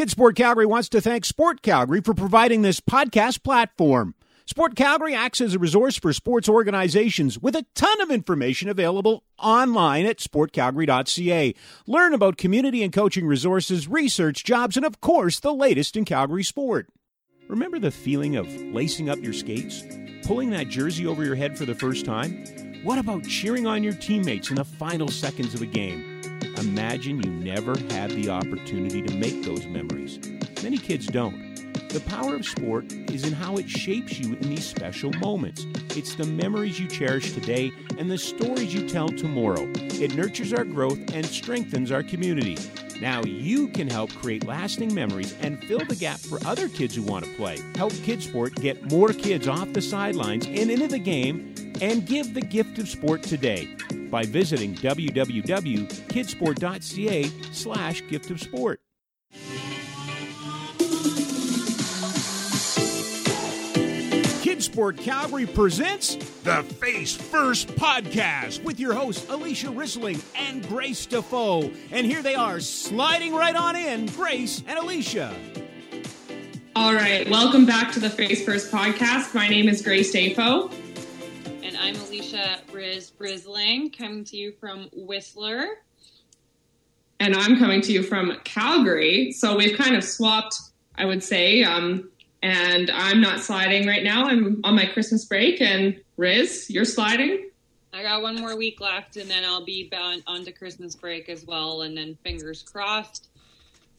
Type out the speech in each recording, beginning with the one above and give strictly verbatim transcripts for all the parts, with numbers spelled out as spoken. Kids Sport Calgary wants to thank Sport Calgary for providing this podcast platform. Sport Calgary acts as a resource for sports organizations with a ton of information available online at sport calgary dot c a. Learn about community and coaching resources, research, jobs, and of course, the latest in Calgary sport. Remember the feeling of lacing up your skates, pulling that jersey over your head for the first time? What about cheering on your teammates in the final seconds of a game? Imagine you never had the opportunity to make those memories. Many kids don't. The power of sport is in how it shapes you in these special moments. It's the memories you cherish today and the stories you tell tomorrow. It nurtures our growth and strengthens our community. Now you can help create lasting memories and fill the gap for other kids who want to play. Help Kids Sport get more kids off the sidelines and into the game, and give the gift of sport today by visiting w w w dot kids sport dot c a slash gift of sport. Sport Calgary presents the Face First Podcast with your hosts Alysia Rissling and Grace Defoe. And here they are, sliding right on in, Grace and Alysia. All right, welcome back to the Face First Podcast. My name is Grace Defoe. And I'm Alysia Riz Rissling, coming to you from Whistler. And I'm coming to you from Calgary. So we've kind of swapped, I would say, um, and I'm not sliding right now. I'm on my Christmas break. And Riz, you're sliding? I got one more week left, and then I'll be bound on to Christmas break as well. And then fingers crossed,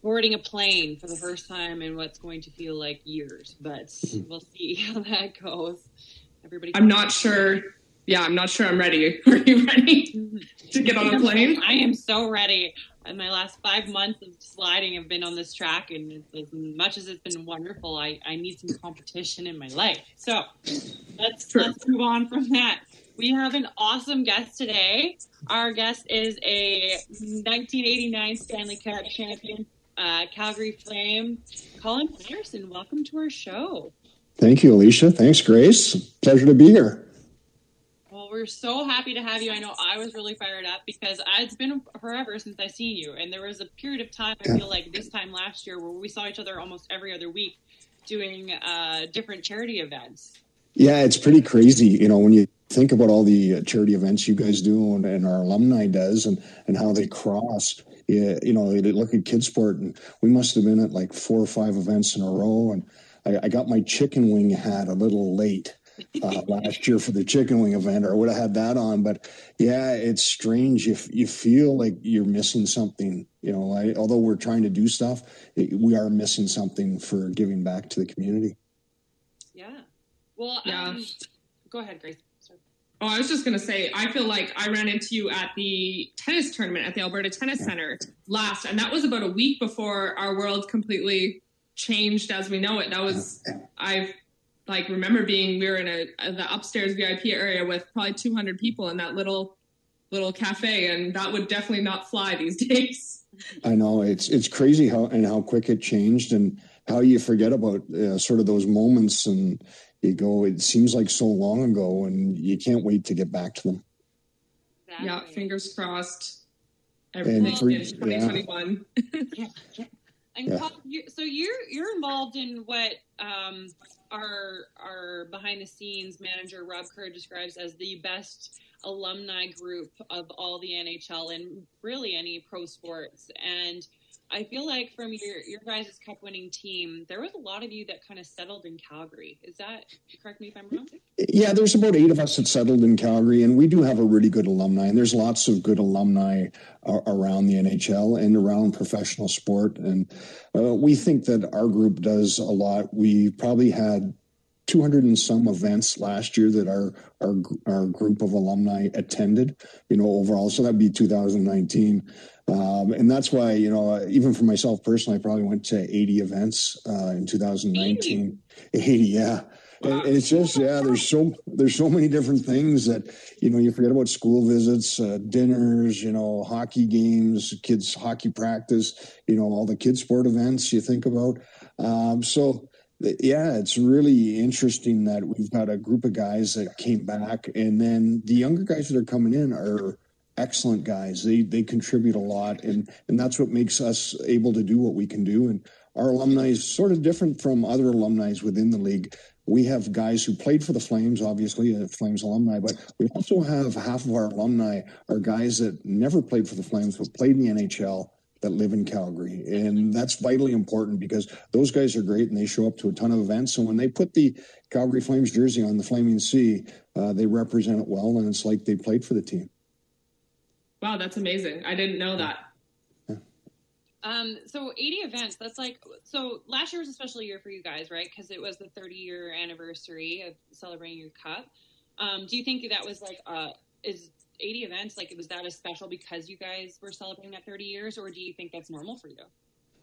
boarding a plane for the first time in what's going to feel like years. But we'll see how that goes. Everybody, I'm not sure. Yeah, I'm not sure I'm ready. Are you ready to get on a plane? I am so ready. In my last five months of sliding, I've been on this track, and it's, as much as it's been wonderful, I, I need some competition in my life. So let's True. let's move on from that. We have an awesome guest today. Our guest is a nineteen eighty-nine Stanley Cup champion, uh, Calgary Flame, Colin Patterson. Welcome to our show. Thank you, Alysia. Thanks, Grace. Pleasure to be here. Well, we're so happy to have you. I know I was really fired up because I, it's been forever since I've seen you. And there was a period of time, I feel like this time last year, where we saw each other almost every other week doing uh, different charity events. Yeah, it's pretty crazy, you know, when you think about all the charity events you guys do and, and our alumni does and, and how they cross. Yeah, you know, look at Kids Sport, and we must have been at like four or five events in a row. And I, I got my chicken wing hat a little late. uh, last year for the chicken wing event, or I would have had that on. But yeah, it's strange. If you feel like you're missing something, you know, I, although we're trying to do stuff, it, we are missing something for giving back to the community. Yeah. Well, yeah. Um, go ahead, Grace. Sorry. Oh, I was just going to say, I feel like I ran into you at the tennis tournament at the Alberta Tennis yeah. Center last, and that was about a week before our world completely changed as we know it. That was, yeah. I've, Like, remember being, we were in a the upstairs V I P area with probably two hundred people in that little, little cafe, and that would definitely not fly these days. I know. It's it's crazy how, and how quick it changed, and how you forget about uh, sort of those moments, and you go, it seems like so long ago, and you can't wait to get back to them. Exactly. Yeah, fingers crossed. Everything in twenty twenty-one. Yeah. yeah, yeah. And yeah. Colin, you, so you're you're involved in what um, our our behind the scenes manager Rob Kerr describes as the best alumni group of all the N H L and really any pro sports. And I feel like from your your guys' cup winning team, there was a lot of you that kind of settled in Calgary. Is that, correct me if I'm wrong? Yeah, there's about eight of us that settled in Calgary, and we do have a really good alumni, and there's lots of good alumni around the N H L and around professional sport. And uh, we think that our group does a lot. We probably had two hundred and some events last year that our, our, our group of alumni attended, you know, overall. So that'd be two thousand nineteen. Um, and that's why, you know, even for myself personally, I probably went to eighty events uh, in two thousand nineteen. eighty, eighty yeah. Wow. And it's just, yeah, there's so there's so many different things that, you know, you forget about school visits, uh, dinners, you know, hockey games, kids hockey practice, you know, all the kids sport events you think about. Um, so, yeah, it's really interesting that we've got a group of guys that came back, and then the younger guys that are coming in are – excellent guys. They they contribute a lot, and and that's what makes us able to do what we can do. And our alumni is sort of different from other alumni within the league. We have guys who played for the Flames, obviously, uh, Flames alumni, but we also have half of our alumni are guys that never played for the Flames but played in the N H L that live in Calgary. And that's vitally important because those guys are great and they show up to a ton of events. So when they put the Calgary Flames jersey on the Flaming Sea, uh, they represent it well, and it's like they played for the team. Wow, that's amazing. I didn't know that. Um, so eighty events, that's like, so last year was a special year for you guys, right? Because it was the thirty year anniversary of celebrating your cup. Um, do you think that was like, uh, is eighty events, like, was that a special because you guys were celebrating that thirty years, or do you think that's normal for you?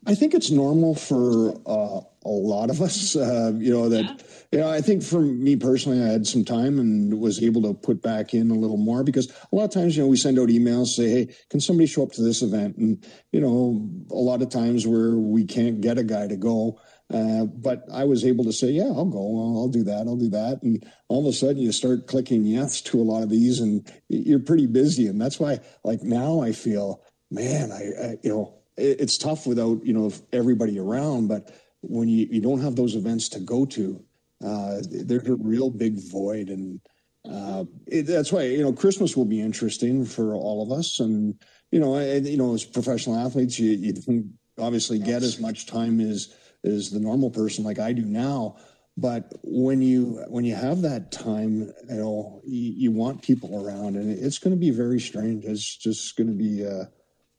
I think it's normal for uh, a lot of us, uh, you know, that, yeah. you know, I think for me personally, I had some time and was able to put back in a little more because a lot of times, you know, we send out emails, say, hey, can somebody show up to this event? And, you know, a lot of times where we can't get a guy to go. Uh, but I was able to say, yeah, I'll go, I'll, I'll do that, I'll do that. And all of a sudden you start clicking yes to a lot of these and you're pretty busy. And that's why, like, now I feel, man, I, I you know, it's tough without, you know, everybody around, but when you, you don't have those events to go to, uh, there's a real big void. And uh, it, that's why, you know, Christmas will be interesting for all of us. And, you know, I, you know, as professional athletes, you, you don't obviously get as much time as, as the normal person like I do now. But when you, when you have that time, you know, you, you want people around, and it's going to be very strange. It's just going to be uh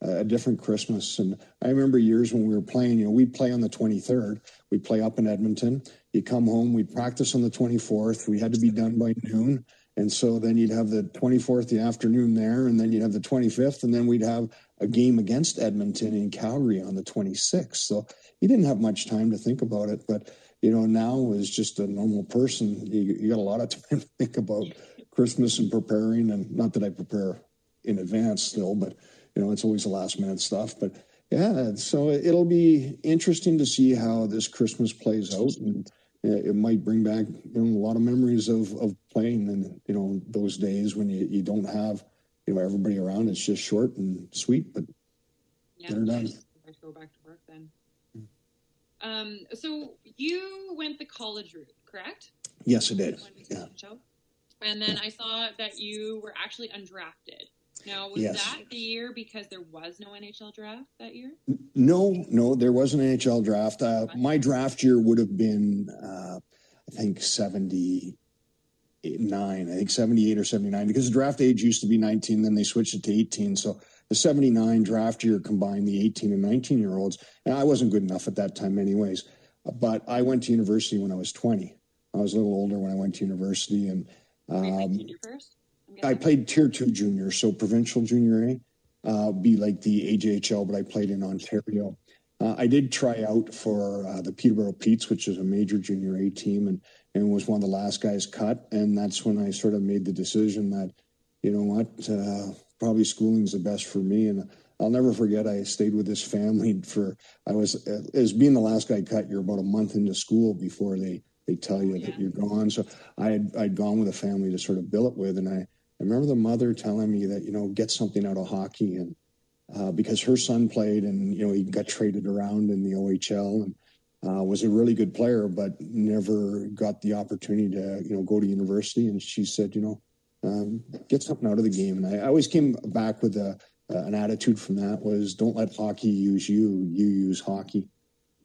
a different Christmas. And I remember years when we were playing, you know, we'd play on the twenty-third, we'd play up in Edmonton, you come home, we'd practice on the twenty-fourth, we had to be done by noon. And so then you'd have the twenty-fourth, the afternoon there, and then you'd have the twenty-fifth, and then we'd have a game against Edmonton in Calgary on the twenty-sixth. So you didn't have much time to think about it, but you know, now as just a normal person, you, you got a lot of time to think about Christmas and preparing. And not that I prepare in advance still, but you know, it's always the last minute stuff, but yeah, so it'll be interesting to see how this Christmas plays out, and it might bring back, you know, a lot of memories of, of playing and, you know, those days when you, you don't have, you know, everybody around. It's just short and sweet, but yeah, they're done. I go back to work then. Mm-hmm. Um, so you went the college route, correct? Yes, I did. Yeah. And then yeah. I saw that you were actually undrafted. Now, was yes. that the year because there was no N H L draft that year? No, no, there was an N H L draft. Uh, my draft year would have been, uh, I think, seventy-nine. I think seventy-eight or seventy-nine, because the draft age used to be nineteen, then they switched it to eighteen. So the seventy-nine draft year combined the eighteen and nineteen-year-olds. And I wasn't good enough at that time anyways. But I went to university when I was twenty. I was a little older when I went to university. And um, were you junior first? I played tier two junior, so provincial junior A, uh, be like the A J H L, but I played in Ontario. Uh, I did try out for uh, the Peterborough Petes, which is a major junior A team, and, and was one of the last guys cut. And that's when I sort of made the decision that, you know what, uh, probably schooling's the best for me. And I'll never forget, I stayed with this family for, I was, as being the last guy cut, you're about a month into school before they, they tell you yeah. that you're gone. So I had, I'd gone with a family to sort of billet with, and I, I remember the mother telling me that, you know, get something out of hockey, and uh, because her son played, and, you know, he got traded around in the O H L, and uh, was a really good player, but never got the opportunity to, you know, go to university. And she said, you know, um, get something out of the game. And I, I always came back with a, uh, an attitude from that was, don't let hockey use you, you use hockey.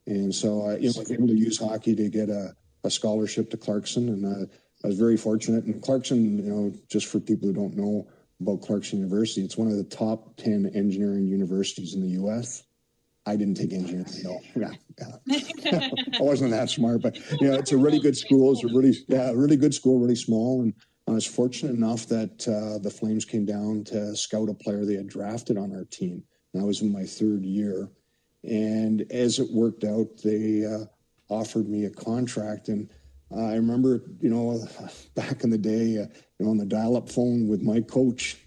And so I, you know, I was able to use hockey to get a, a scholarship to Clarkson, and uh I was very fortunate. And Clarkson, you know, just for people who don't know about Clarkson University, it's one of the top ten engineering universities in the U S. I didn't take engineering at all. Yeah, yeah. I wasn't that smart, but, you know, it's a really good school. It's a really, yeah, really good school, really small. And I was fortunate enough that uh, the Flames came down to scout a player they had drafted on our team. And I was in my third year. And as it worked out, they uh, offered me a contract. And I remember, you know, back in the day, uh, you know, on the dial-up phone with my coach,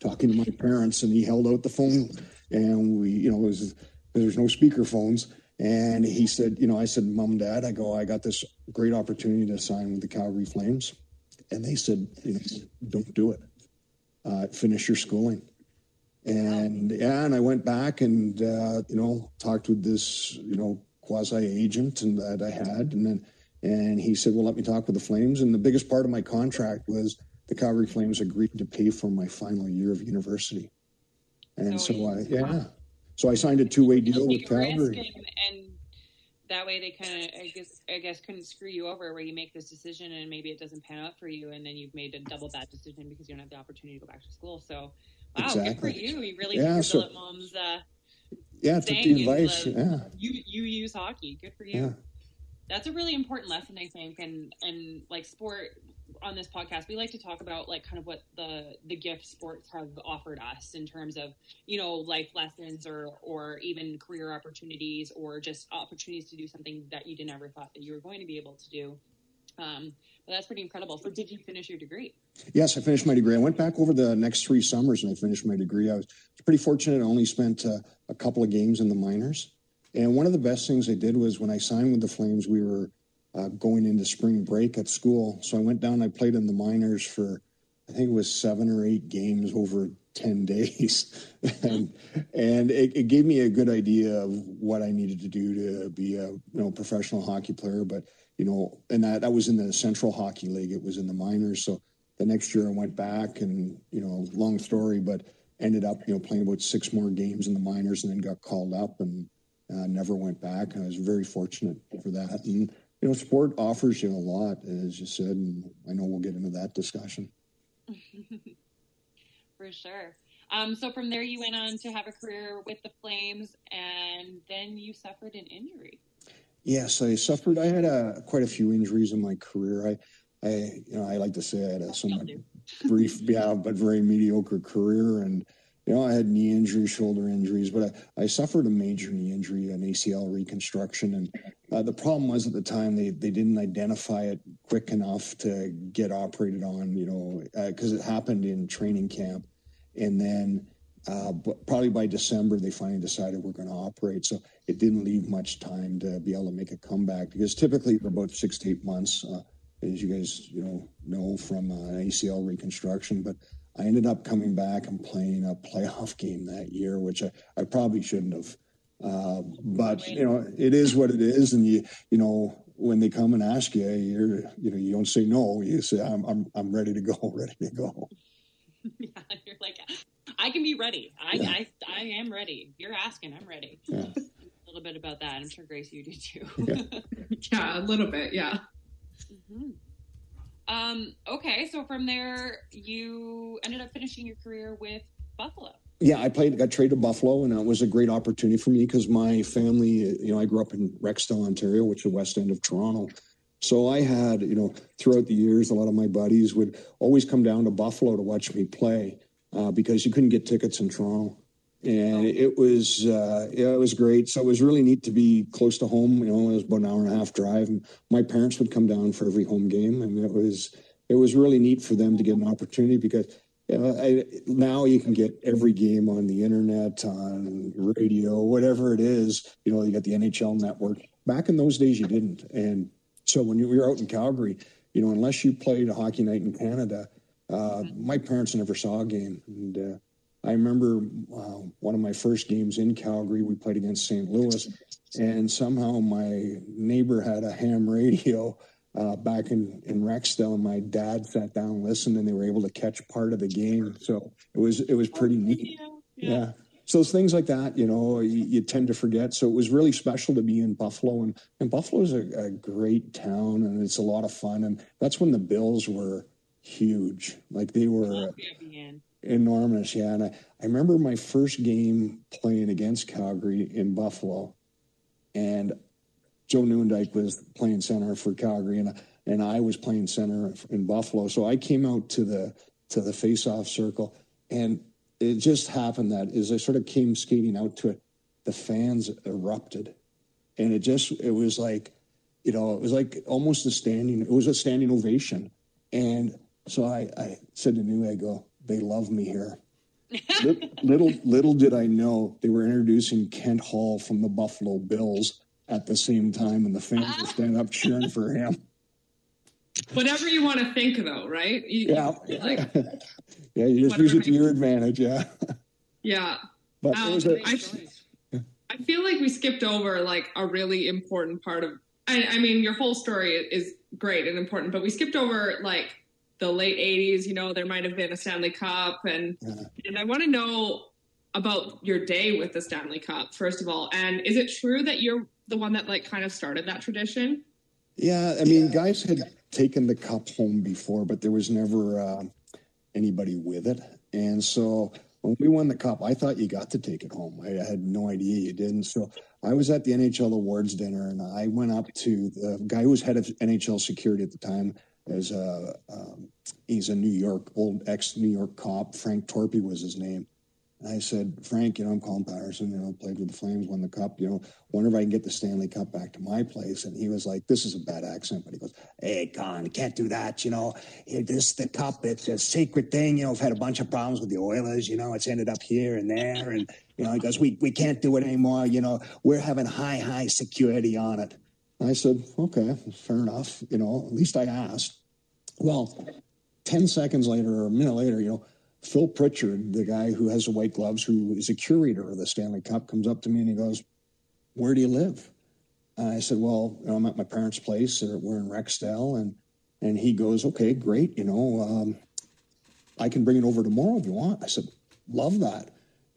talking to my parents, and he held out the phone, and we, you know, it was, there was no speaker phones, and he said, you know, I said, Mom, Dad, I go, I got this great opportunity to sign with the Calgary Flames, and they said, you know, don't do it. Uh, finish your schooling. And yeah, and I went back and, uh, you know, talked with this, you know, quasi agent and that I had. And then, and he said, well, let me talk with the Flames. And the biggest part of my contract was the Calgary Flames agreed to pay for my final year of university. And so, so I, yeah, wow. so I signed a two-way deal with Calgary. And, and that way they kind of, I guess, I guess couldn't screw you over where you make this decision and maybe it doesn't pan out for you. And then you've made a double bad decision because you don't have the opportunity to go back to school. So, wow, exactly. Good for you. You really yeah, took so, Philip Mom's uh, yeah, took the advice. Of, yeah. You you use hockey. Good for you. Yeah. That's a really important lesson, I think. And, and like sport on this podcast, we like to talk about like kind of what the, the gift sports have offered us in terms of, you know, life lessons or, or even career opportunities or just opportunities to do something that you didn't ever thought that you were going to be able to do. Um, but that's pretty incredible. So did you finish your degree? Yes, I finished my degree. I went back over the next three summers and I finished my degree. I was pretty fortunate. I only spent uh, a couple of games in the minors. And one of the best things I did was when I signed with the Flames, we were uh, going into spring break at school. So I went down, I played in the minors for, I think it was seven or eight games over ten days. and and it, it gave me a good idea of what I needed to do to be a you know professional hockey player. But, you know, and that, that was in the Central Hockey League. It was in the minors. So the next year I went back and, you know, long story, but ended up, you know, playing about six more games in the minors and then got called up and, I uh, never went back. I was very fortunate for that. And, you know, sport offers you a lot, as you said, and I know we'll get into that discussion. For sure. Um, so from there, you went on to have a career with the Flames, and then you suffered an injury. Yes, I suffered. I had a, quite a few injuries in my career. I, I, you know, I like to say I had a somewhat brief, yeah, but very mediocre career, and you know, I had knee injuries, shoulder injuries, but I, I suffered a major knee injury, an A C L reconstruction. And uh, the problem was at the time they, they didn't identify it quick enough to get operated on, you know, because uh, it happened in training camp. And then uh, but probably by December, they finally decided we're going to operate. So it didn't leave much time to be able to make a comeback because typically for about six to eight months, uh, as you guys, you know, know from uh, an A C L reconstruction. But I ended up coming back and playing a playoff game that year, which I, I probably shouldn't have. Uh, but, you know, it is what it is. And, you you know, when they come and ask you, you're, you know, you don't say no. You say, I'm I'm, I'm ready to go, ready to go. Yeah, you're like, I can be ready. I, yeah. I, I am ready. You're asking, I'm ready. Yeah. A little bit about that. I'm sure, Grace, you do too. Yeah, yeah a little bit, yeah. Mm-hmm. Um, okay, so from there, you ended up finishing your career with Buffalo. Yeah, I played, got traded to Buffalo, and that was a great opportunity for me because my family, you know, I grew up in Rexdale, Ontario, which is the west end of Toronto. So I had, you know, throughout the years, a lot of my buddies would always come down to Buffalo to watch me play uh, because you couldn't get tickets in Toronto. And it was, uh, it was great. So it was really neat to be close to home. You know, it was about an hour and a half drive. And my parents would come down for every home game. I mean, it was, it was really neat for them to get an opportunity because you know, I, now you can get every game on the internet, on radio, whatever it is. You know, you got the N H L network. Back in those days, you didn't. And so when you were out in Calgary, you know, unless you played a hockey night in Canada, uh, my parents never saw a game. And, uh, I remember uh, one of my first games in Calgary, we played against Saint Louis, and somehow my neighbor had a ham radio uh, back in, in Rexdale, and my dad sat down and listened, and they were able to catch part of the game. So it was it was pretty neat. Yeah. yeah. So things like that, you know, you, you tend to forget. So it was really special to be in Buffalo, and, and Buffalo is a, a great town, and it's a lot of fun. And that's when the Bills were huge. Like they were... enormous, yeah. And I, I remember my first game playing against Calgary in Buffalo, and Joe Nieuwendyk was playing center for Calgary, and and I was playing center in Buffalo. So I came out to the to the face-off circle, and it just happened that as I sort of came skating out to it, the fans erupted, and it just it was like, you know, it was like almost a standing. It was a standing ovation, and so I, I said to Nieuwendyk, I go, they love me here. little, little little did I know they were introducing Kent Hall from the Buffalo Bills at the same time, and the fans were standing up cheering for him. Whatever you want to think, though, right? You, yeah. You, like, yeah, you just use it to your advantage, yeah. Yeah. But um, was a, I, yeah. I feel like we skipped over like a really important part of, I, I mean, your whole story is great and important, but we skipped over like the late eighties, you know, there might've been a Stanley Cup and, yeah. and I want to know about your day with the Stanley Cup, first of all. And is it true that you're the one that like kind of started that tradition? Yeah. I mean, yeah. guys had taken the cup home before, but there was never uh, anybody with it. And so when we won the cup, I thought you got to take it home. I had no idea you didn't. So I was at the N H L awards dinner and I went up to the guy who was head of N H L security at the time. As a, um, he's a New York, old ex-New York cop. Frank Torpey was his name. I said, Frank, you know, I'm Colin Patterson, you know, played with the Flames, won the cup, you know, wonder if I can get the Stanley Cup back to my place. And he was like, this is a bad accent, but he goes, hey, Con, you can't do that, you know, this the cup, it's a sacred thing, you know, I've had a bunch of problems with the Oilers, you know, it's ended up here and there, and, you know, he goes, we, we can't do it anymore, you know, we're having high, high security on it. And I said, okay, fair enough, you know, at least I asked. Well, ten seconds later or a minute later, you know, Phil Pritchard, the guy who has the white gloves, who is a curator of the Stanley Cup, comes up to me and he goes, where do you live? And I said, well, you know, I'm at my parents' place. We're in Rexdale. And and he goes, okay, great. You know, um, I can bring it over tomorrow if you want. I said, love that.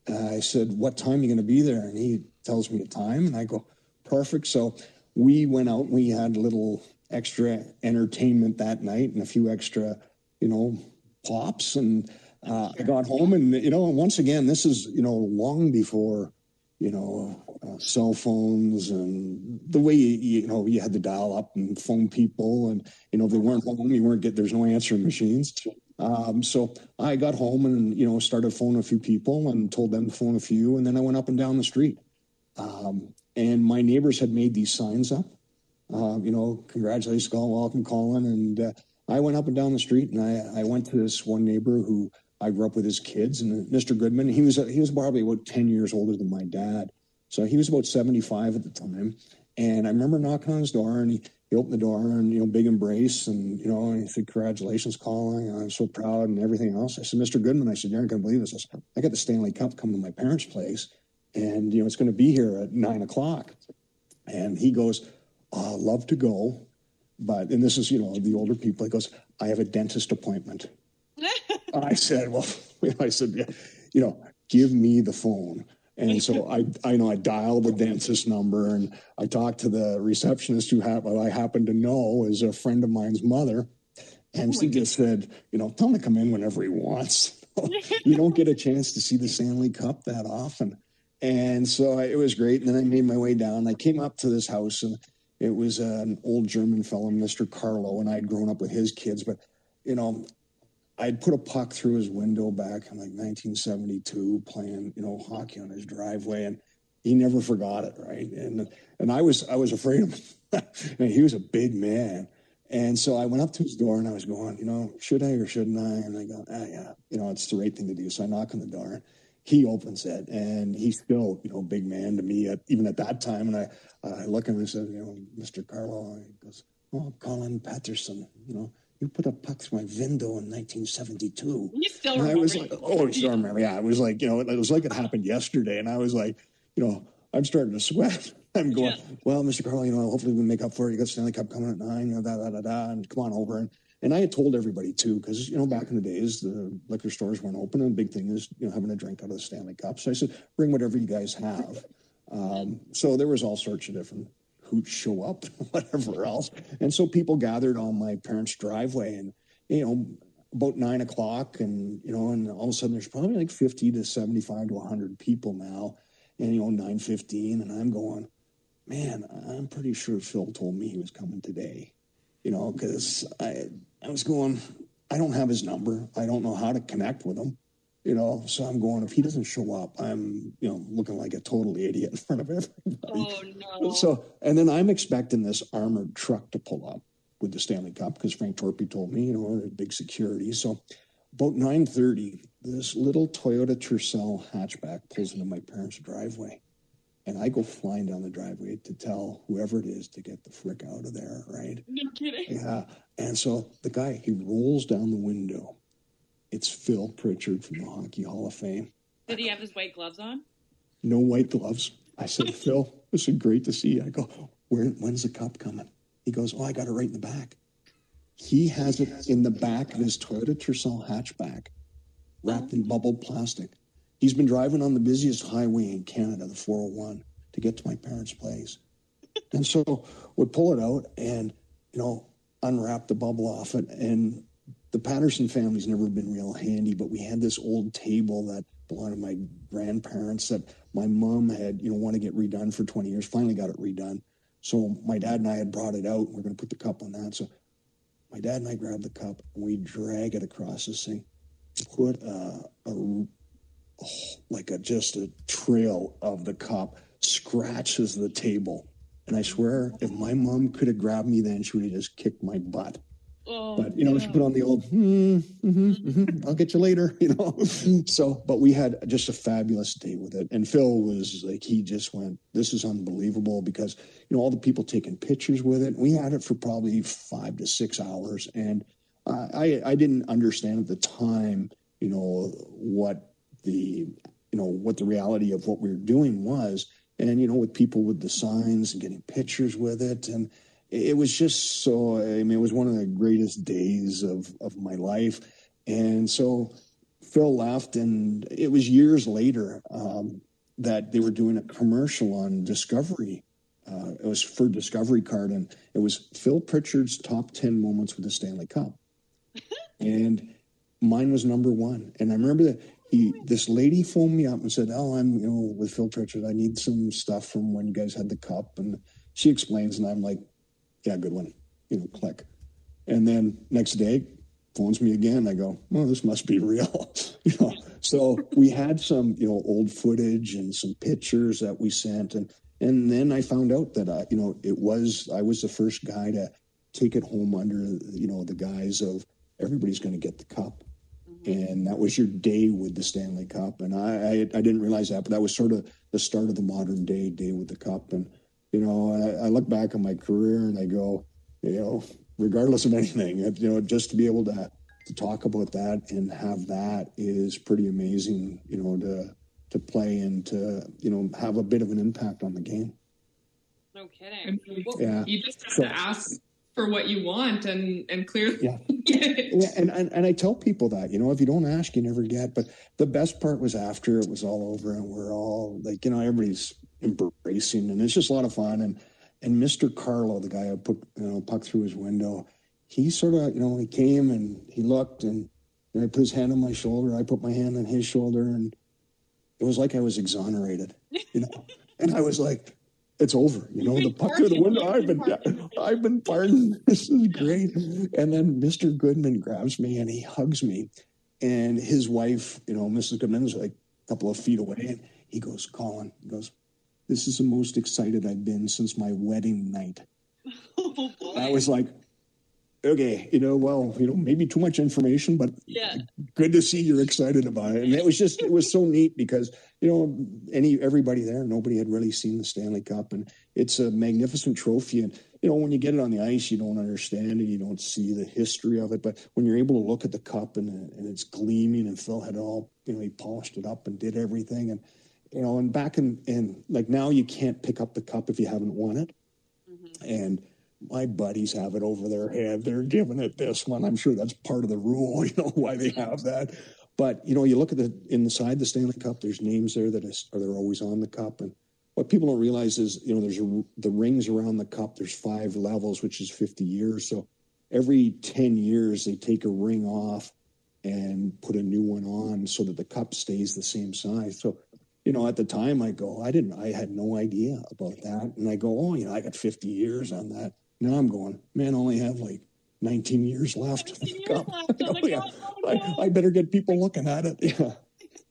And I said, what time are you going to be there? And he tells me a time. And I go, perfect. So we went out. We had a little extra entertainment that night and a few extra, you know, pops and... Uh, I got home and, you know, once again, this is, you know, long before, you know, uh, cell phones and the way, you, you know, you had to dial up and phone people and, you know, if they weren't home, you weren't get there's no answering machines. Um, so I got home and, you know, started phoning a few people and told them to phone a few. And then I went up and down the street. Um, and my neighbors had made these signs up, uh, you know, congratulations, Colin, welcome, Colin. And uh, I went up and down the street and I, I went to this one neighbor who, I grew up with his kids and Mister Goodman, he was, he was probably about ten years older than my dad. So he was about seventy-five at the time. And I remember knocking on his door and he, he opened the door and, you know, big embrace and, you know, and he said, congratulations, Colin. I'm so proud and everything else. I said, Mister Goodman, I said, you're not going to believe this. I said, I got the Stanley Cup coming to my parents' place and, you know, it's going to be here at nine o'clock. And he goes, oh, love to go. But, and this is, you know, the older people, he goes, I have a dentist appointment. I said, well, I said, yeah, you know, give me the phone. And so I, I know I dialed the dentist number and I talked to the receptionist who ha- I happen to know is a friend of mine's mother. And oh she just God. said, you know, tell him to come in whenever he wants. You don't get a chance to see the Stanley Cup that often. And so I, it was great. And then I made my way down. I came up to this house and it was uh, an old German fellow, Mister Carlo, and I had grown up with his kids, but you know, I'd put a puck through his window back in like nineteen seventy-two playing, you know, hockey on his driveway. And he never forgot it. Right. And, and I was, I was afraid of him. And he was a big man. And so I went up to his door and I was going, you know, should I, or shouldn't I? And I go, ah, yeah, you know, it's the right thing to do. So I knock on the door, he opens it and he's still, you know, big man to me at, even at that time. And I, I look at him and said, you know, Mister Carlo, he goes, oh, Colin Patterson, you know, you put a puck through my window in nineteen seventy-two. You still remember? And I was like, oh, I still remember. Yeah, it was like, you know, it was like it happened yesterday. And I was like, you know, I'm starting to sweat. I'm going, yeah. well, Mister Carl, you know, hopefully we make up for it. You got Stanley Cup coming at nine, you know, da, da, da, da, and come on over. And, and I had told everybody, too, because, you know, back in the days, the liquor stores weren't open. And the big thing is, you know, having a drink out of the Stanley Cup. So I said, bring whatever you guys have. Um, so there was all sorts of different who'd show up, whatever else. And so people gathered on my parents' driveway and, you know, about nine o'clock and, you know, and all of a sudden there's probably like fifty to seventy-five to a hundred people now and, you know, nine fifteen. And I'm going, man, I'm pretty sure Phil told me he was coming today, you know, because I, I was going, I don't have his number. I don't know how to connect with him. You know, so I'm going, if he doesn't show up, I'm, you know, looking like a total idiot in front of everybody. Oh, no. So, and then I'm expecting this armored truck to pull up with the Stanley Cup because Frank Torpey told me, you know, big security. So about nine thirty, this little Toyota Tercel hatchback pulls into my parents' driveway. And I go flying down the driveway to tell whoever it is to get the frick out of there, right? No kidding. Yeah. And so the guy, he rolls down the window. It's Phil Pritchard from the Hockey Hall of Fame. Did he have his white gloves on? No white gloves. I said, Phil, this is great to see you. I go, Where, when's the cup coming? He goes, oh, I got it right in the back. He has it in the back of his Toyota Tercel hatchback, wrapped in bubbled plastic. He's been driving on the busiest highway in Canada, the four oh one, to get to my parents' place. And so we'd pull it out and, you know, unwrap the bubble off it. And the Patterson family's never been real handy, but we had this old table that belonged to my grandparents that my mom had, you know, wanted to get redone for twenty years, finally got it redone. So my dad and I had brought it out, and we're going to put the cup on that. So my dad and I grabbed the cup, and we drag it across this thing, put a, a oh, like a just a trail of the cup, scratches the table. And I swear, if my mom could have grabbed me then, she would have just kicked my butt. Oh, but, you know, yeah. She put on the old, hmm, mm-hmm, mm-hmm, I'll get you later, you know. So, but we had just a fabulous day with it. And Phil was like, he just went, this is unbelievable, because, you know, all the people taking pictures with it. We had it for probably five to six hours. And uh, I, I didn't understand at the time, you know, what the, you know, what the reality of what we were doing was. And, you know, with people with the signs and getting pictures with it. And it was just so, I mean, it was one of the greatest days of, of my life. And so Phil left, and it was years later um, that they were doing a commercial on Discovery. Uh, it was for Discovery Card, and it was Phil Pritchard's top ten moments with the Stanley Cup. And mine was number one. And I remember that He, this lady phoned me up and said, oh, I'm, you know, with Phil Pritchard, I need some stuff from when you guys had the cup. And she explains, and I'm like, yeah, good one. You know, click. And then next day, phones me again. I go, well, this must be real. You know, so we had some, you know, old footage and some pictures that we sent. And, and then I found out that, I, you know, it was, I was the first guy to take it home under, you know, the guise of everybody's going to get the cup. And that was your day with the Stanley Cup. And I, I I didn't realize that, but that was sort of the start of the modern day, day with the cup. And, you know, I, I look back on my career and I go, you know, regardless of anything, you know, just to be able to, to talk about that and have that is pretty amazing, you know, to to play and to, you know, have a bit of an impact on the game. No kidding. Well, yeah. You just have so, to ask for what you want and, and clearly yeah. Yeah, and, and and I tell people that, you know, if you don't ask, you never get. But the best part was after it was all over and we're all like, you know, everybody's embracing and it's just a lot of fun. And and Mister Carlo, the guy I put, you know, pucked through his window, he sort of, you know, he came and he looked and, and I put his hand on my shoulder. I put my hand on his shoulder and it was like I was exonerated, you know, and I was like, it's over, you know, the puck through the window. I've been, I've been pardoned. This is great. And then Mister Goodman grabs me and he hugs me. And his wife, you know, Missus Goodman is like a couple of feet away. And he goes, Colin, he goes, this is the most excited I've been since my wedding night. Oh, I was like, okay, you know, well, you know, maybe too much information, but yeah. Good to see you're excited about it. And it was just, it was so neat because, you know, any, everybody there, nobody had really seen the Stanley Cup, and it's a magnificent trophy. And, you know, when you get it on the ice, you don't understand it. You don't see the history of it, but when you're able to look at the cup and, and it's gleaming, and Phil had it all, you know, he polished it up and did everything. And, you know, and back in, and like now you can't pick up the cup if you haven't won it. Mm-hmm. And my buddies have it over their head. They're giving it this one. I'm sure that's part of the rule, you know, why they have that. But, you know, you look at the inside the Stanley Cup, there's names there that are they're always on the cup. And what people don't realize is, you know, there's a, the rings around the cup. There's five levels, which is fifty years. So every ten years, they take a ring off and put a new one on so that the cup stays the same size. So, you know, at the time I go, I didn't, I had no idea about that. And I go, oh, you know, I got fifty years on that. Now I'm going, man, I only have like nineteen years left. I better get people looking at it. Yeah.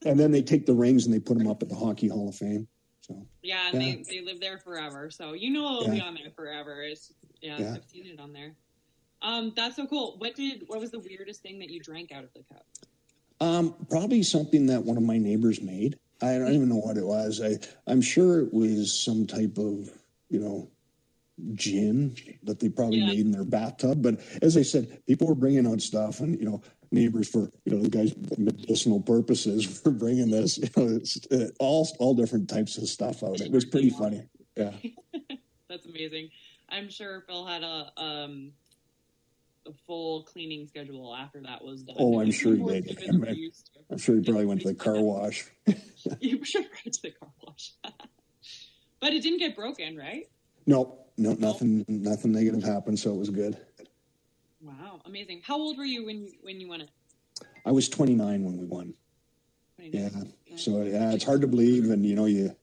And then they take the rings and they put them up at the Hockey Hall of Fame. So Yeah, and yeah. They, they live there forever. So, you know, it'll yeah. be on there forever. It's, yeah, yeah, I've seen it on there. Um, that's so cool. What did? What was the weirdest thing that you drank out of the cup? Um, probably something that one of my neighbors made. I don't even know what it was. I, I'm sure it was some type of, you know, gin that they probably yeah. made in their bathtub. But as I said, people were bringing out stuff, and you know, neighbors for, you know, the guys medicinal purposes for bringing this, you know, it's, uh, all all different types of stuff out. It was pretty funny. Yeah. That's amazing. I'm sure Phil had a um a full cleaning schedule after that was done. Oh, I'm sure he did. I mean, I'm sure he probably went to the car wash. You sure went to the car wash. But it didn't get broken, right? No, no, nothing, nothing negative happened, so it was good. Wow, amazing! How old were you when you, when you won it? I was twenty-nine when we won. twenty-nine. Yeah, yeah. So yeah, it's hard to believe, and you know, you,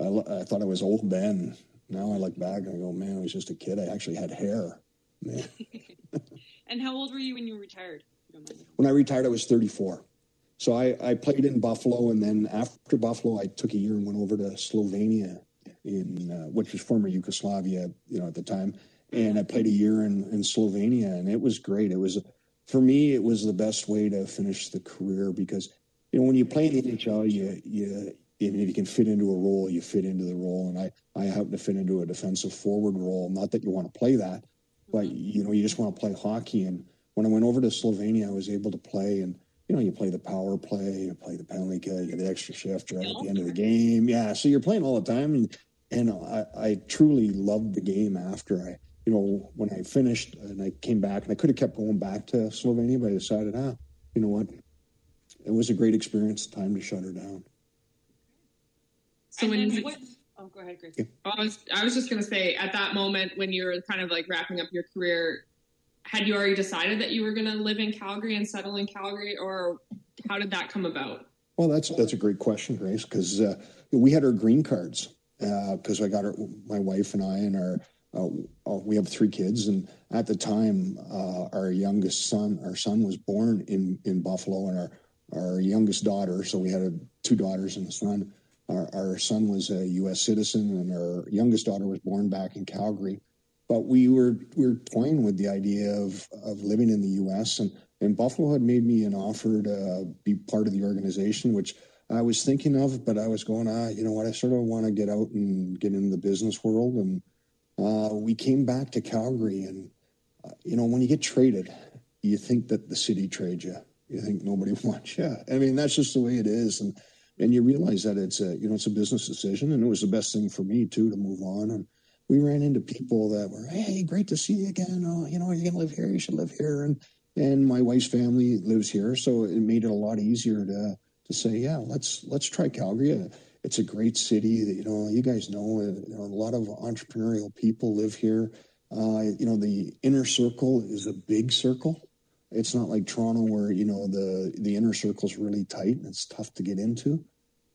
I, I thought I was old then. Now I look back and I go, man, I was just a kid. I actually had hair. Man. And how old were you when you retired? When I retired, I was thirty-four. So I, I played in Buffalo, and then after Buffalo, I took a year and went over to Slovenia, in uh, which was former Yugoslavia, you know, at the time. And I played a year in, in Slovenia, and it was great. It was, for me, it was the best way to finish the career because, you know, when you play in the N H L, you, you, if you can fit into a role, you fit into the role. And I, I happened to fit into a defensive forward role. Not that you want to play that, but, you know, you just want to play hockey. And when I went over to Slovenia, I was able to play. And, you know, you play the power play, you play the penalty kill, you get the extra shift right at the end of the game. Yeah, so you're playing all the time. And, and I, I truly loved the game after I, you know, when I finished and I came back, and I could have kept going back to Slovenia, but I decided, ah, you know what? It was a great experience. Time to shut her down. So and when, then what, oh, go ahead, Grace. Yeah. I was, I was just going to say, at that moment when you were kind of like wrapping up your career, had you already decided that you were going to live in Calgary and settle in Calgary, or how did that come about? Well, that's that's a great question, Grace, because uh, we had our green cards because uh, I got our, my wife and I and our. Uh, we have three kids, and at the time, uh, our youngest son, our son was born in, in Buffalo, and our, our youngest daughter, so we had a, two daughters and a son. Our, our son was a U S citizen, and our youngest daughter was born back in Calgary. But we were we were toying with the idea of, of living in the U S, and, and Buffalo had made me an offer to uh, be part of the organization, which I was thinking of, but I was going, ah, you know what, I sort of want to get out and get into the business world, and Uh, we came back to Calgary, and, uh, you know, when you get traded, you think that the city trades you. You think nobody wants you. I mean, that's just the way it is. And, and you realize that it's a, you know, it's a business decision, and it was the best thing for me, too, to move on. And we ran into people that were, hey, great to see you again. Oh, you know, you're going to live here. You should live here. And and my wife's family lives here, so it made it a lot easier to to say, yeah, let's let's try Calgary. It's a great city that, you know, you guys know, you know, a lot of entrepreneurial people live here. Uh, you know, the inner circle is a big circle. It's not like Toronto where, you know, the, the inner circle's really tight and it's tough to get into.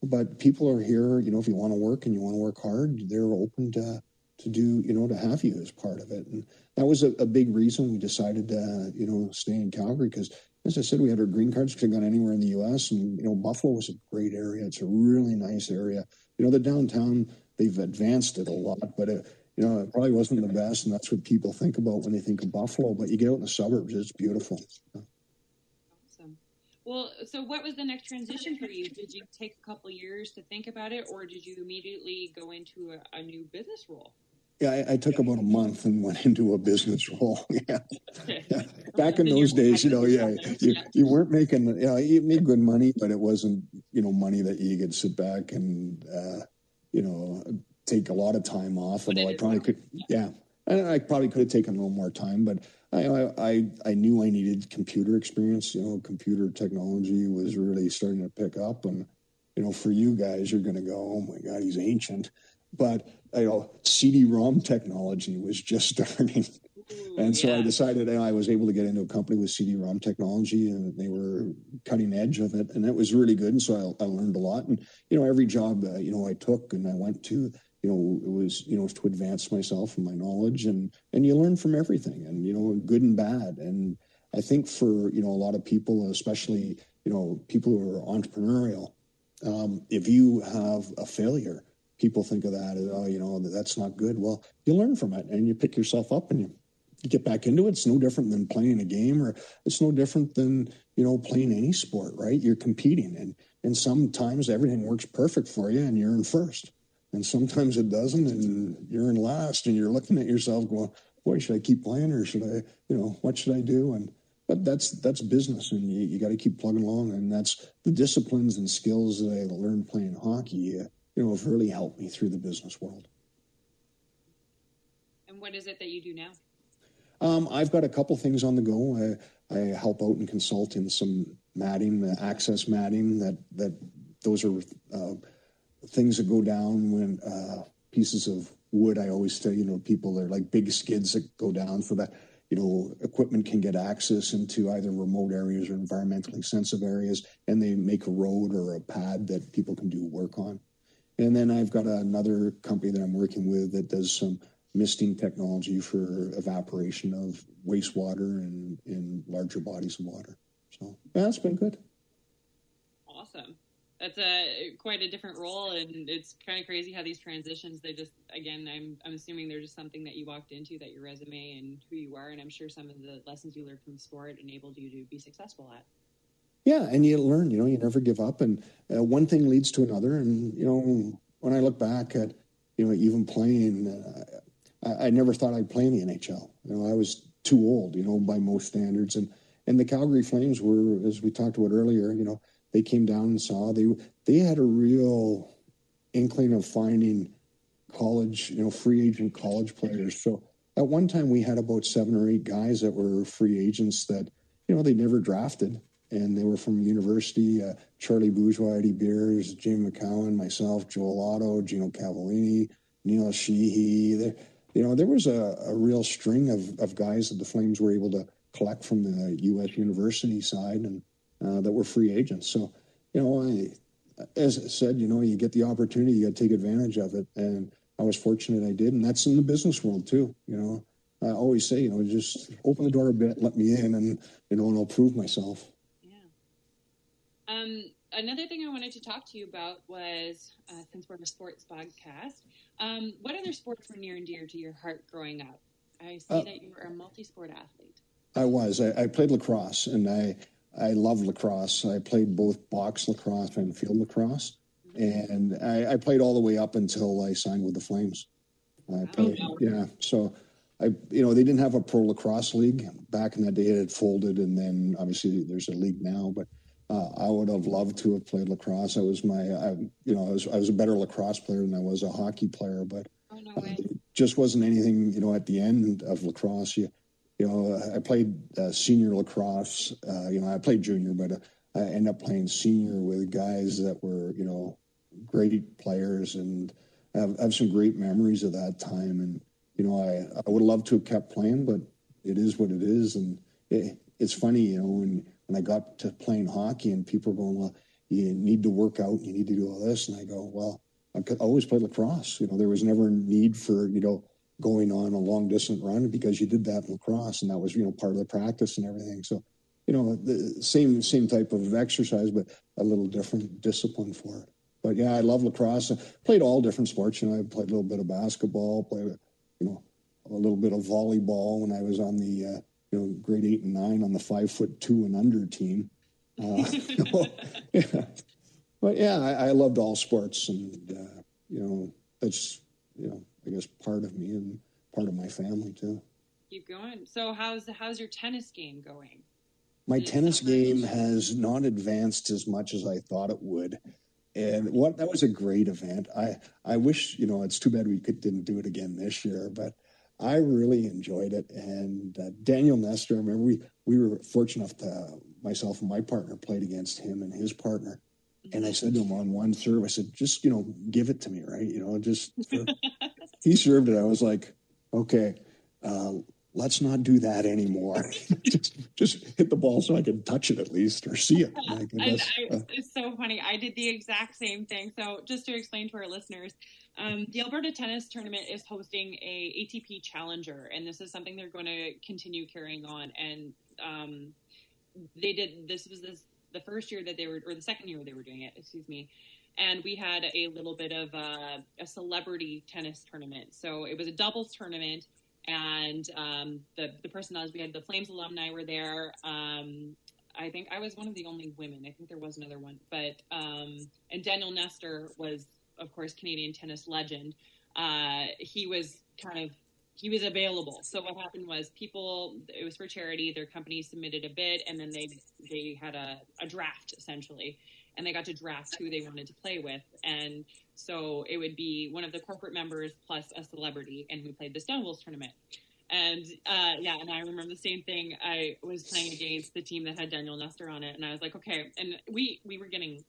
But people are here, you know, if you want to work and you want to work hard, they're open to, to do, you know, to have you as part of it. And that was a, a big reason we decided to, you know, stay in Calgary because, as I said, we had our green cards. We could have gone anywhere in the U S, and you know, Buffalo was a great area. It's a really nice area. You know, the downtown, they've advanced it a lot, but it, you know, it probably wasn't the best, and that's what people think about when they think of Buffalo. But you get out in the suburbs, it's beautiful. Awesome. Well, so what was the next transition for you? Did you take a couple years to think about it, or did you immediately go into a, a new business role? Yeah, I, I took about a month and went into a business role. Yeah. Yeah. Back in those days, you know, yeah, you, you weren't making, you know, you made good money, but it wasn't, you know, money that you could sit back and, uh, you know, take a lot of time off. Although I probably could, yeah, I, I probably could have taken a little more time, but I, I, I knew I needed computer experience. You know, computer technology was really starting to pick up, and, you know, for you guys, you're going to go, oh my God, he's ancient. But, you know, C D-ROM technology was just starting. Ooh, and so yeah. I decided I was able to get into a company with C D-ROM technology, and they were cutting edge of it. And that was really good. And so I, I learned a lot. And, you know, every job, uh, you know, I took and I went to, you know, it was, you know, to advance myself and my knowledge. And, and you learn from everything, and, you know, good and bad. And I think for, you know, a lot of people, especially, you know, people who are entrepreneurial, um, if you have a failure, people think of that as, oh, you know, that's not good. Well, you learn from it, and you pick yourself up, and you, you get back into it. It's no different than playing a game, or it's no different than, you know, playing any sport, right? You're competing, and, and sometimes everything works perfect for you, and you're in first. And sometimes it doesn't, and you're in last, and you're looking at yourself going, boy, should I keep playing, or should I, you know, what should I do? And But that's that's business, and you, you got to keep plugging along. And that's the disciplines and skills that I learned playing hockey, uh, you know, have really helped me through the business world. And what is it that you do now? Um, I've got a couple things on the go. I, I help out and consult in some matting, uh, access matting. That that those are uh, things that go down when uh, pieces of wood. I always tell you know people they're like big skids that go down for that. You know, equipment can get access into either remote areas or environmentally sensitive areas, and they make a road or a pad that people can do work on. And then I've got another company that I'm working with that does some misting technology for evaporation of wastewater and in larger bodies of water. So yeah, it's been good. Awesome. That's a quite a different role, and it's kind of crazy how these transitions, they just, again, I'm I'm assuming they're just something that you walked into, that your resume and who you are, and I'm sure some of the lessons you learned from sport enabled you to be successful at. Yeah, and you learn, you know, you never give up, and uh, one thing leads to another, and, you know, when I look back at, you know, even playing, uh, I, I never thought I'd play in the N H L. You know, I was too old, you know, by most standards, and, and the Calgary Flames were, as we talked about earlier, you know, they came down and saw they they had a real inkling of finding college, you know, free agent college players. So at one time we had about seven or eight guys that were free agents that, you know, they never drafted, and they were from university. Uh, Charlie Bourgeois, Eddie Beers, Jim McCowan, myself, Joel Otto, Gino Cavallini, Neil Sheehy. They, you know, there was a, a real string of, of guys that the Flames were able to collect from the U S university side and. Uh, that were free agents. So, you know, I, as I said, you know, you get the opportunity, you got to take advantage of it. And I was fortunate I did. And that's in the business world too. You know, I always say, you know, just open the door a bit, let me in, and, you know, and I'll prove myself. Yeah. Um, another thing I wanted to talk to you about was, uh, since we're a sports podcast, um, what other sports were near and dear to your heart growing up? I see uh, that you were a multi-sport athlete. I was, I, I played lacrosse, and I, I love lacrosse. I played both box lacrosse and field lacrosse. And I, I played all the way up until I signed with the Flames. I played, oh, no. Yeah. So, I, you know, they didn't have a pro lacrosse league. Back in the day, it had folded. And then obviously there's a league now. But uh, I would have loved to have played lacrosse. I was my, I, you know, I was, I was a better lacrosse player than I was a hockey player. But oh, no way. Uh, it just wasn't anything, you know, at the end of lacrosse. You, You know, I played uh, senior lacrosse. Uh, you know, I played junior, but uh, I ended up playing senior with guys that were, you know, great players, and I have, I have some great memories of that time. And, you know, I, I would love to have kept playing, but it is what it is. And it, it's funny, you know, when, when I got to playing hockey and people are going, well, you need to work out, you need to do all this. And I go, well, I could always play lacrosse. You know, there was never a need for, you know, going on a long distance run, because you did that in lacrosse, and that was, you know, part of the practice and everything. So, you know, the same same type of exercise, but a little different discipline for it. But yeah, I love lacrosse. I played all different sports. You know, I played a little bit of basketball, played, you know, a little bit of volleyball when I was on the, uh, you know, grade eight and nine on the five foot two and under team. Uh, you know, yeah. But yeah, I, I loved all sports, and uh, you know, that's, you know, I guess part of me and part of my family too. Keep going. So how's how's your tennis game going? My tennis game has not advanced as much as I thought it would. And what that was a great event. I, I wish, you know, it's too bad we could, didn't do it again this year, but I really enjoyed it. And uh, Daniel Nestor, I remember we, we were fortunate enough to, myself and my partner played against him and his partner. And I said to him on one serve, I said, just, you know, give it to me, right? You know, just, for, he served it. I was like, okay, uh, let's not do that anymore. just, just hit the ball so I can touch it at least, or see it. Like, I, I, uh, it's so funny. I did the exact same thing. So just to explain to our listeners, um, the Alberta Tennis Tournament is hosting a A T P Challenger, and this is something they're going to continue carrying on. And um, they did, this was this, the first year that they were, or the second year they were doing it, excuse me. And we had a little bit of a, a celebrity tennis tournament. So it was a doubles tournament. And um, the, the personalities, we had the Flames alumni were there. Um, I think I was one of the only women. I think there was another one. But, um, and Daniel Nestor was, of course, Canadian tennis legend. Uh, he was kind of he was available. So what happened was people, it was for charity, their company submitted a bid, and then they they had a, a draft, essentially. And they got to draft who they wanted to play with. And so it would be one of the corporate members plus a celebrity, and we played the Stonewalls tournament. And, uh, yeah, and I remember the same thing. I was playing against the team that had Daniel Nestor on it, and I was like, okay. And we, we were getting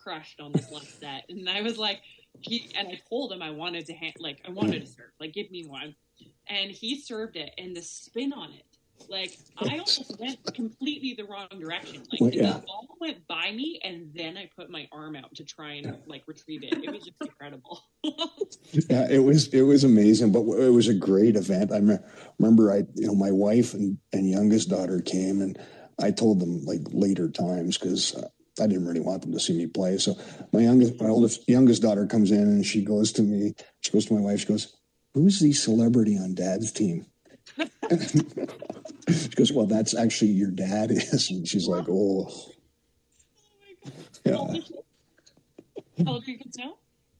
crushed on this last set. And I was like, he, and I told him I wanted to, ha- like, I wanted to serve. Like, give me one. And he served it, and the spin on it. Like, I almost went completely the wrong direction. Like, well, yeah. The ball went by me, and then I put my arm out to try and, yeah. like, retrieve it. It was just incredible. yeah, it was it was amazing, but it was a great event. I me- remember, I you know, my wife and, and youngest daughter came, and I told them, like, later times, because uh, I didn't really want them to see me play. So my youngest, my oldest, youngest daughter comes in, and she goes to me, she goes to my wife, she goes, "Who's the celebrity on Dad's team?" She goes, "Well, that's actually your dad is." And she's like, "Oh, oh my God." Yeah. How old are your kids now?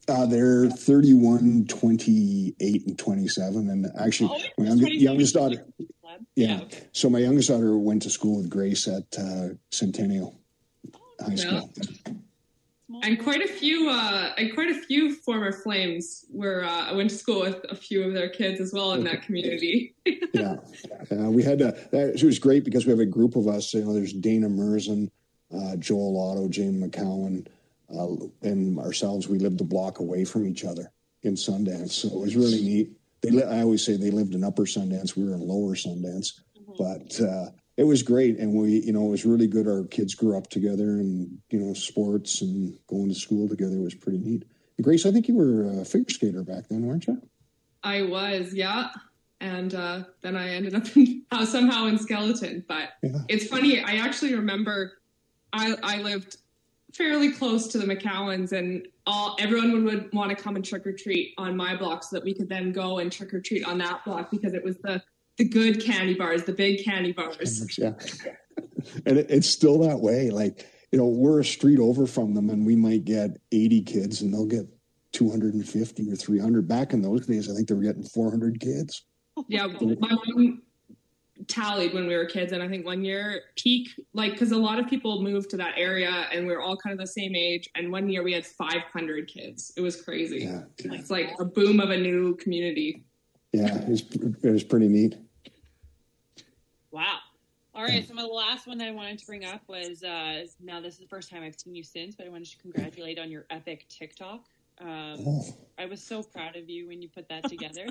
Uh, they're thirty-one, twenty-eight, and twenty-seven. And actually, oh, my youngest, youngest daughter. Yeah. yeah okay. So my youngest daughter went to school with Grace at uh, Centennial oh, High School. Yeah. And quite a few, uh, and quite a few former Flames were. Uh, I went to school with a few of their kids as well in that community. yeah, uh, we had. A, that, it was great because we have a group of us. You know, there's Dana Merzen, uh, Joel Otto, Jim McCowan, uh, and ourselves. We lived a block away from each other in Sundance, so it was really neat. They, li- I always say, they lived in Upper Sundance. We were in Lower Sundance, mm-hmm. but. Uh, It was great, and we, you know, it was really good. Our kids grew up together, and you know, sports and going to school together was pretty neat. And Grace, I think you were a figure skater back then, weren't you? I was, yeah. And uh, then I ended up in, uh, somehow in skeleton. But yeah. It's funny. I actually remember I, I lived fairly close to the McCowans, and all everyone would want to come and trick or treat on my block, so that we could then go and trick or treat on that block because it was the The good candy bars, the big candy bars. Yeah. And it, it's still that way. Like, you know, we're a street over from them, and we might get eighty kids, and they'll get two hundred fifty or three hundred. Back in those days, I think they were getting four hundred kids. Yeah. My mom tallied when we were kids. And I think one year peak, like, because a lot of people moved to that area, and we were all kind of the same age. And one year we had five hundred kids. It was crazy. Yeah. It's like a boom of a new community. Yeah. It was, it was pretty neat. Wow. All right. So my last one that I wanted to bring up was, uh, now this is the first time I've seen you since, but I wanted to congratulate on your epic TikTok. Um, oh. I was so proud of you when you put that together.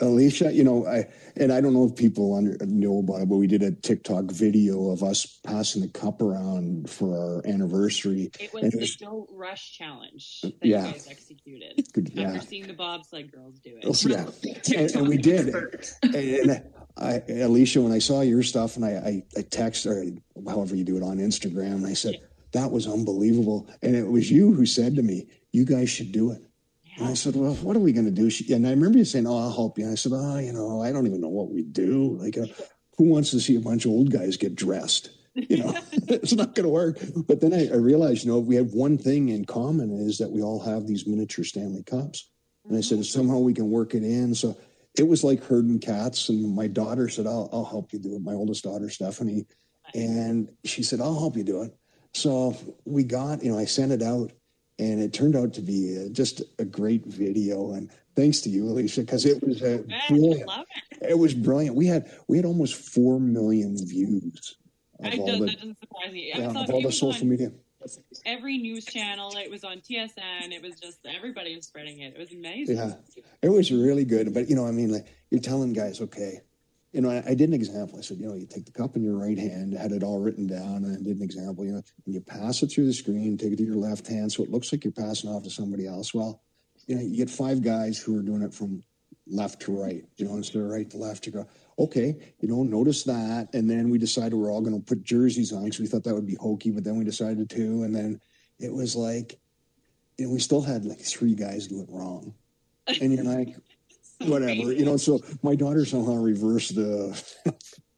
Alysia, you know, I, and I don't know if people under, know about it, but we did a TikTok video of us passing the cup around for our anniversary. It was and the it was, Don't Rush Challenge that yeah. you guys executed. Yeah. After seeing the bobsled girls do it. Yeah. and, and we did. and, and I, Alysia, when I saw your stuff, and I, I, I texted, or however you do it on Instagram, and I said, yeah. that was unbelievable. And it was you who said to me, "You guys should do it." Yeah. And I said, "Well, what are we going to do?" She, and I remember you saying, "Oh, I'll help you." And I said, "Oh, you know, I don't even know what we do. Like, uh, who wants to see a bunch of old guys get dressed? You know, it's not going to work." But then I, I realized, you know, we have one thing in common is that we all have these miniature Stanley Cups. And mm-hmm. I said, somehow we can work it in. So it was like herding cats. And my daughter said, I'll, I'll help you do it. My oldest daughter, Stephanie. Nice. And she said, "I'll help you do it." So we got, you know, I sent it out, and it turned out to be just a great video. And thanks to you, Alysia, because it was a brilliant. Love it. It was brilliant. We had we had almost four million views. I all don't, the, that doesn't surprise me. Yeah, I thought of all the social media. Every news channel, it was on T S N. It was just everybody was spreading it. It was amazing. Yeah, it was really good. But you know, I mean, like you're telling guys, okay. You know, I, I did an example. I said, you know, you take the cup in your right hand, had it all written down, and I did an example, you know, and you pass it through the screen, take it to your left hand, so it looks like you're passing off to somebody else. Well, you know, you get five guys who are doing it from left to right, you know, instead of right to left, you go, okay, you know, notice that. And then we decided we're all going to put jerseys on because we thought that would be hokey, but then we decided to. And then it was like, you know, we still had like three guys do it wrong. And you're like, whatever, you know, so my daughter somehow reversed the,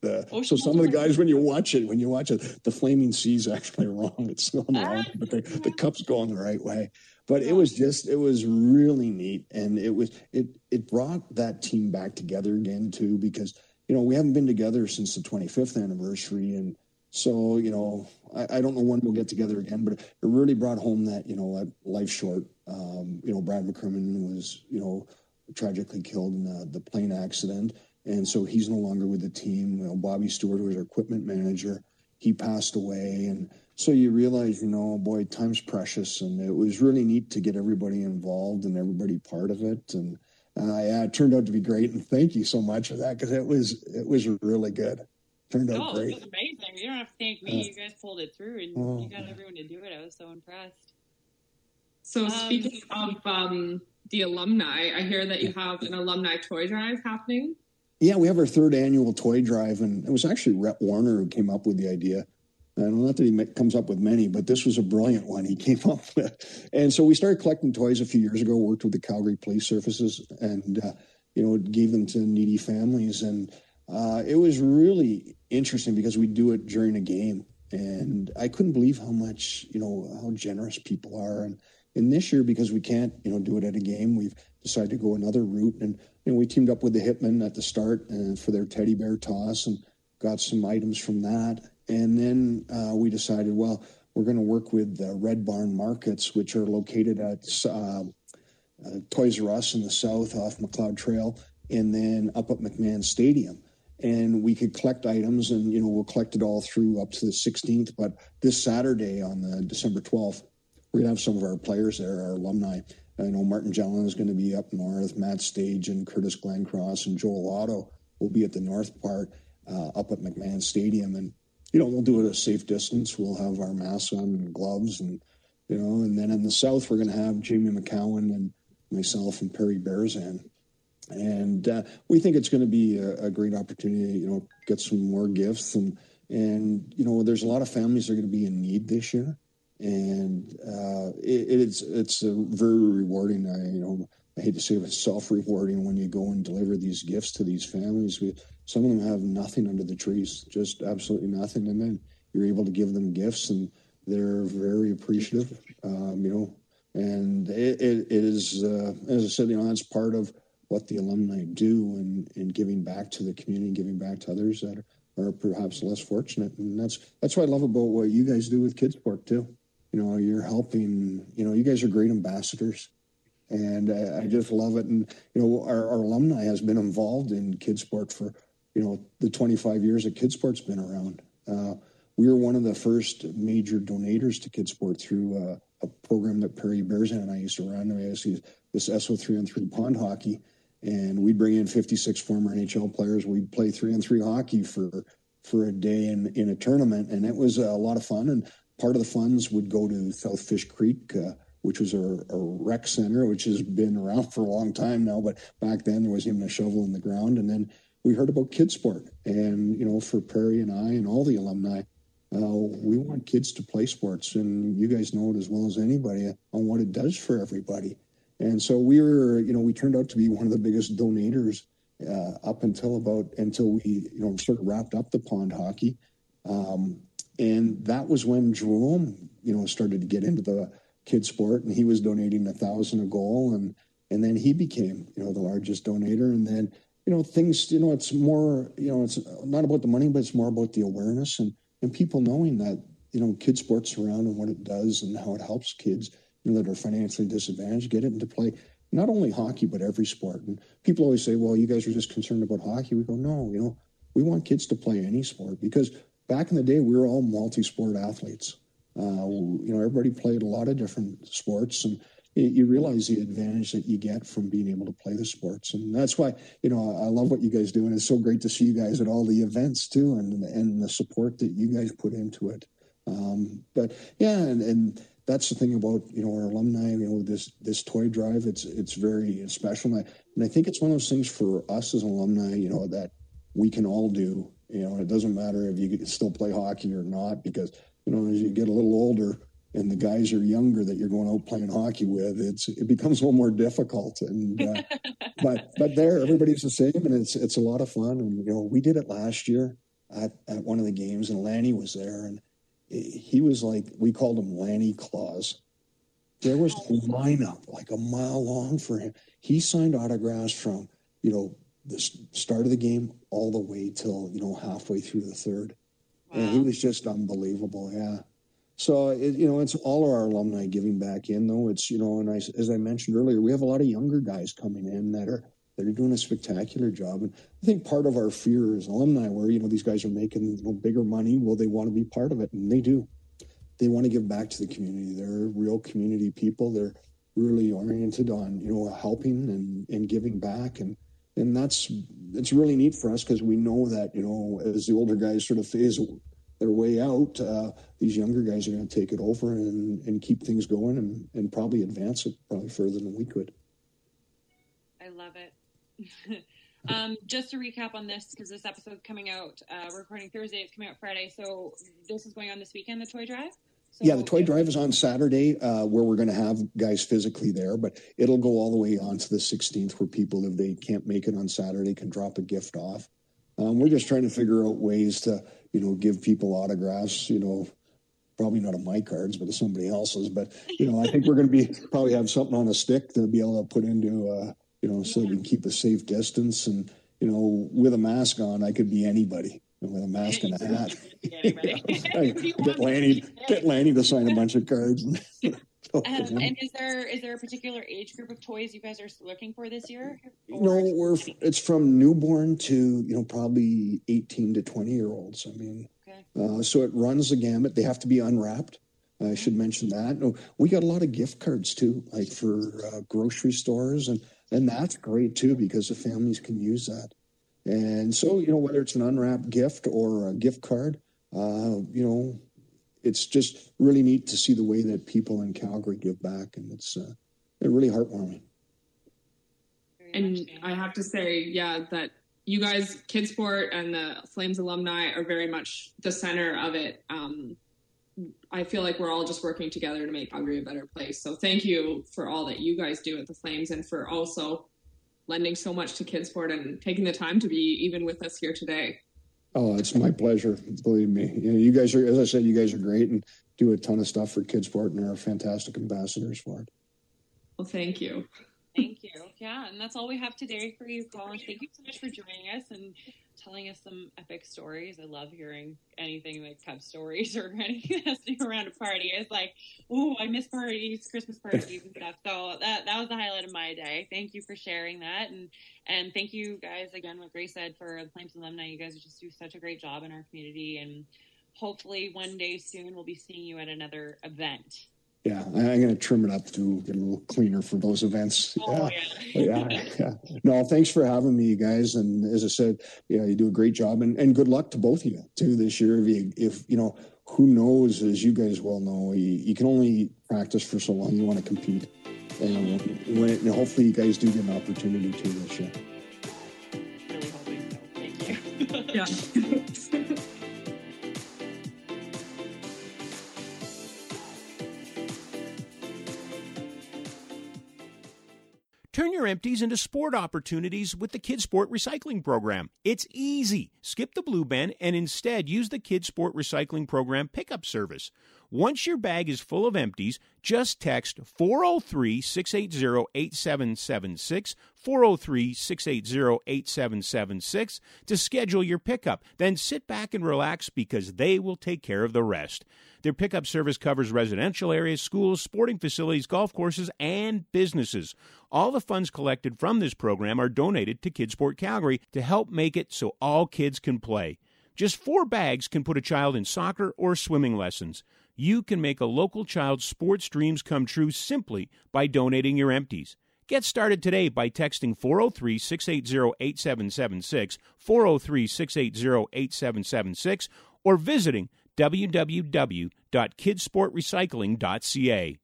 the oh, so some of the guys, when you watch it, when you watch it, the flaming C's actually wrong. It's going wrong, but the, the cup's going the right way. But it was just, it was really neat. And it was, it, it brought that team back together again too, because, you know, we haven't been together since the twenty-fifth anniversary. And so, you know, I, I don't know when we'll get together again, but it really brought home that, you know, that life's short. Um, you know, Brad McCrimmon was, you know, tragically killed in uh, the plane accident. And so he's no longer with the team. You know, Bobby Stewart, who was our equipment manager, he passed away. And so you realize, you know, boy, time's precious. And it was really neat to get everybody involved and everybody part of it. And uh, yeah, it turned out to be great. And thank you so much for that, because it was, it was really good. Turned out oh, great. It was amazing. You don't have to thank me. Uh, you guys pulled it through, and oh, you got everyone to do it. I was so impressed. So um, speaking of um, the alumni, I hear that you have an alumni toy drive happening. Yeah, we have our third annual toy drive, and it was actually Rhett Warner who came up with the idea. And not that he comes up with many, but this was a brilliant one he came up with. And so we started collecting toys a few years ago, worked with the Calgary Police Services, and, uh, you know, gave them to needy families. And uh, it was really interesting because we do it during a game. And I couldn't believe how much, you know, how generous people are. And, and this year, because we can't, you know, do it at a game, we've decided to go another route. And, you know, we teamed up with the Hitmen at the start uh, for their teddy bear toss and got some items from that. And then uh, we decided, well, we're going to work with uh, Red Barn Markets, which are located at uh, uh, Toys R Us in the south off McLeod Trail, and then up at McMahon Stadium. And we could collect items, and, you know, we'll collect it all through up to the sixteenth. But this Saturday on the December twelfth, we're going to have some of our players there, our alumni. I know Martin Jellin is going to be up north, Matt Stage and Curtis Glencross and Joel Otto will be at the north part uh, up at McMahon Stadium. And, you know, we'll do it at a safe distance. We'll have our masks on and gloves, and, you know, and then in the south, we're going to have Jamie McCowan and myself and Perry Berezan. And uh, we think it's going to be a, a great opportunity, you know, get some more gifts. And, and, you know, there's a lot of families that are going to be in need this year. And uh, it, it's it's a very rewarding, I, you know, I hate to say it, it's self-rewarding when you go and deliver these gifts to these families. We, some of them have nothing under the trees, just absolutely nothing. And then you're able to give them gifts, and they're very appreciative, um, you know. And it, it, it is, uh, as I said, you know, that's part of what the alumni do, and, and giving back to the community, giving back to others that are, are perhaps less fortunate. And that's that's what I love about what you guys do with Kids Sport too. You know, you're helping, you know, you guys are great ambassadors, and I, I just love it. And, you know, our, our alumni has been involved in Kids Sport for, you know, the twenty-five years that Kids Sport's been around. Uh, we were one of the first major donators to Kids Sport through uh, a program that Perry Berezan and I used to run. We used to this S O three on three pond hockey, and we'd bring in fifty-six former N H L players. We'd play three on three hockey for, for a day in, in a tournament, and it was a lot of fun. And part of the funds would go to South Fish Creek, uh, which was a, a rec center, which has been around for a long time now. But back then, there wasn't even a shovel in the ground. And then we heard about Kids Sport. And, you know, for Perry and I and all the alumni, uh, we want kids to play sports. And you guys know it as well as anybody on what it does for everybody. And so we were, you know, we turned out to be one of the biggest donators uh, up until about, until we, you know, sort of wrapped up the pond hockey. Um And that was when Jerome, you know, started to get into the Kids Sport, and he was donating a thousand a goal, and and then he became, you know, the largest donator. And then, you know, things, you know, it's more, you know, it's not about the money, but it's more about the awareness and, and people knowing that, you know, Kids Sport's around and what it does and how it helps kids, you know, that are financially disadvantaged get it into play. Not only hockey, but every sport. And people always say, well, you guys are just concerned about hockey. We go, no, you know, we want kids to play any sport, because back in the day, we were all multi-sport athletes. Uh, you know, everybody played a lot of different sports, and you, you realize the advantage that you get from being able to play the sports. And that's why, you know, I love what you guys do, and it's so great to see you guys at all the events too, and and the support that you guys put into it. Um, but yeah, and, and that's the thing about, you know, our alumni. You know, this this toy drive, it's it's very special, and I, and I think it's one of those things for us as alumni, you know, that we can all do. You know, it doesn't matter if you still play hockey or not, because, you know, as you get a little older and the guys are younger that you're going out playing hockey with, it's it becomes a little more difficult. And uh, but but there, everybody's the same, and it's it's a lot of fun. And, you know, we did it last year at, at one of the games, and Lanny was there, and he was like, we called him Lanny Claus. There was a lineup like a mile long for him. He signed autographs from, you know, the start of the game all the way till, you know, halfway through the third. Wow. And he was just unbelievable. Yeah. So, it, you know, it's all of our alumni giving back in, though. It's, you know, and I, as I mentioned earlier, we have a lot of younger guys coming in that are that are doing a spectacular job. And I think part of our fear as alumni where, you know, these guys are making, you know, bigger money. Well, they want to be part of it, and they do. They want to give back to the community. They're real community people. They're really oriented on, you know, helping and, and giving back. And, and that's, it's really neat for us because we know that, you know, as the older guys sort of phase their way out, uh, these younger guys are going to take it over and, and keep things going and, and probably advance it probably further than we could. I love it. Um, just to recap on this, because this episode's coming out, uh, we're recording Thursday, it's coming out Friday. So this is going on this weekend, the toy drive? So yeah, the toy drive is on Saturday, uh, where we're going to have guys physically there, but it'll go all the way on to the sixteenth where people, if they can't make it on Saturday, can drop a gift off. Um, we're just trying to figure out ways to, you know, give people autographs, you know, probably not of my cards, but of somebody else's. But, you know, I think we're going to be probably have something on a stick to be able to put into, uh, you know, so yeah. we can keep a safe distance. And, you know, with a mask on, I could be anybody. With a mask and a hat. Get Lanny, get Lanny to sign a bunch of cards. um, and is there is there a particular age group of toys you guys are looking for this year? Or no, we're it's from newborn to, you know, probably eighteen to twenty year olds. I mean, okay. uh, so it runs the gamut. They have to be unwrapped. I should mention that. No, we got a lot of gift cards too, like for uh, grocery stores, and and that's great too because the families can use that. And so, you know, whether it's an unwrapped gift or a gift card, uh, you know, it's just really neat to see the way that people in Calgary give back. And it's uh, really heartwarming. And I have to say, yeah, that you guys, Kids Sport and the Flames alumni are very much the center of it. Um, I feel like we're all just working together to make Calgary a better place. So thank you for all that you guys do at the Flames and for also lending so much to Kids Sport and taking the time to be even with us here today. Oh, it's my pleasure. Believe me. You know, you guys are, as I said, you guys are great and do a ton of stuff for Kids Sport and are fantastic ambassadors for it. Well, thank you. Thank you. Yeah. And that's all we have today for you, Colin. Thank you so much for joining us and telling us some epic stories. I love hearing anything like Cub stories or anything that's around a party. It's like, oh, I miss parties, Christmas parties and stuff. So that that was the highlight of my day. Thank you for sharing that. And and thank you guys again, what Grace said, for the Flames alumni. You guys just do such a great job in our community. And hopefully one day soon we'll be seeing you at another event. Yeah, I'm going to trim it up to get a little cleaner for those events. Oh, yeah. yeah, yeah. No, thanks for having me, you guys. And as I said, yeah, you do a great job. And, and good luck to both of you, too, this year. If, you, if you know, who knows, as you guys well know, you, you can only practice for so long. You want to compete. And, when it, and hopefully you guys do get an opportunity, too, this year. Really hoping so. Thank you. Yeah. Turn your empties into sport opportunities with the Kids Sport Recycling Program. It's easy. Skip the blue bin and instead use the Kids Sport Recycling Program pickup service. Once your bag is full of empties, just text four oh three, six eight oh, eight seven seven six, four oh three, six eight oh, eight seven seven six to schedule your pickup. Then sit back and relax because they will take care of the rest. Their pickup service covers residential areas, schools, sporting facilities, golf courses, and businesses. All the funds collected from this program are donated to Kids Sport Calgary to help make it so all kids can play. Just four bags can put a child in soccer or swimming lessons. You can make a local child's sports dreams come true simply by donating your empties. Get started today by texting four oh three, six eight oh, eight seven seven six, four oh three, six eight oh, eight seven seven six, or visiting w w w dot kids sport recycling dot c a.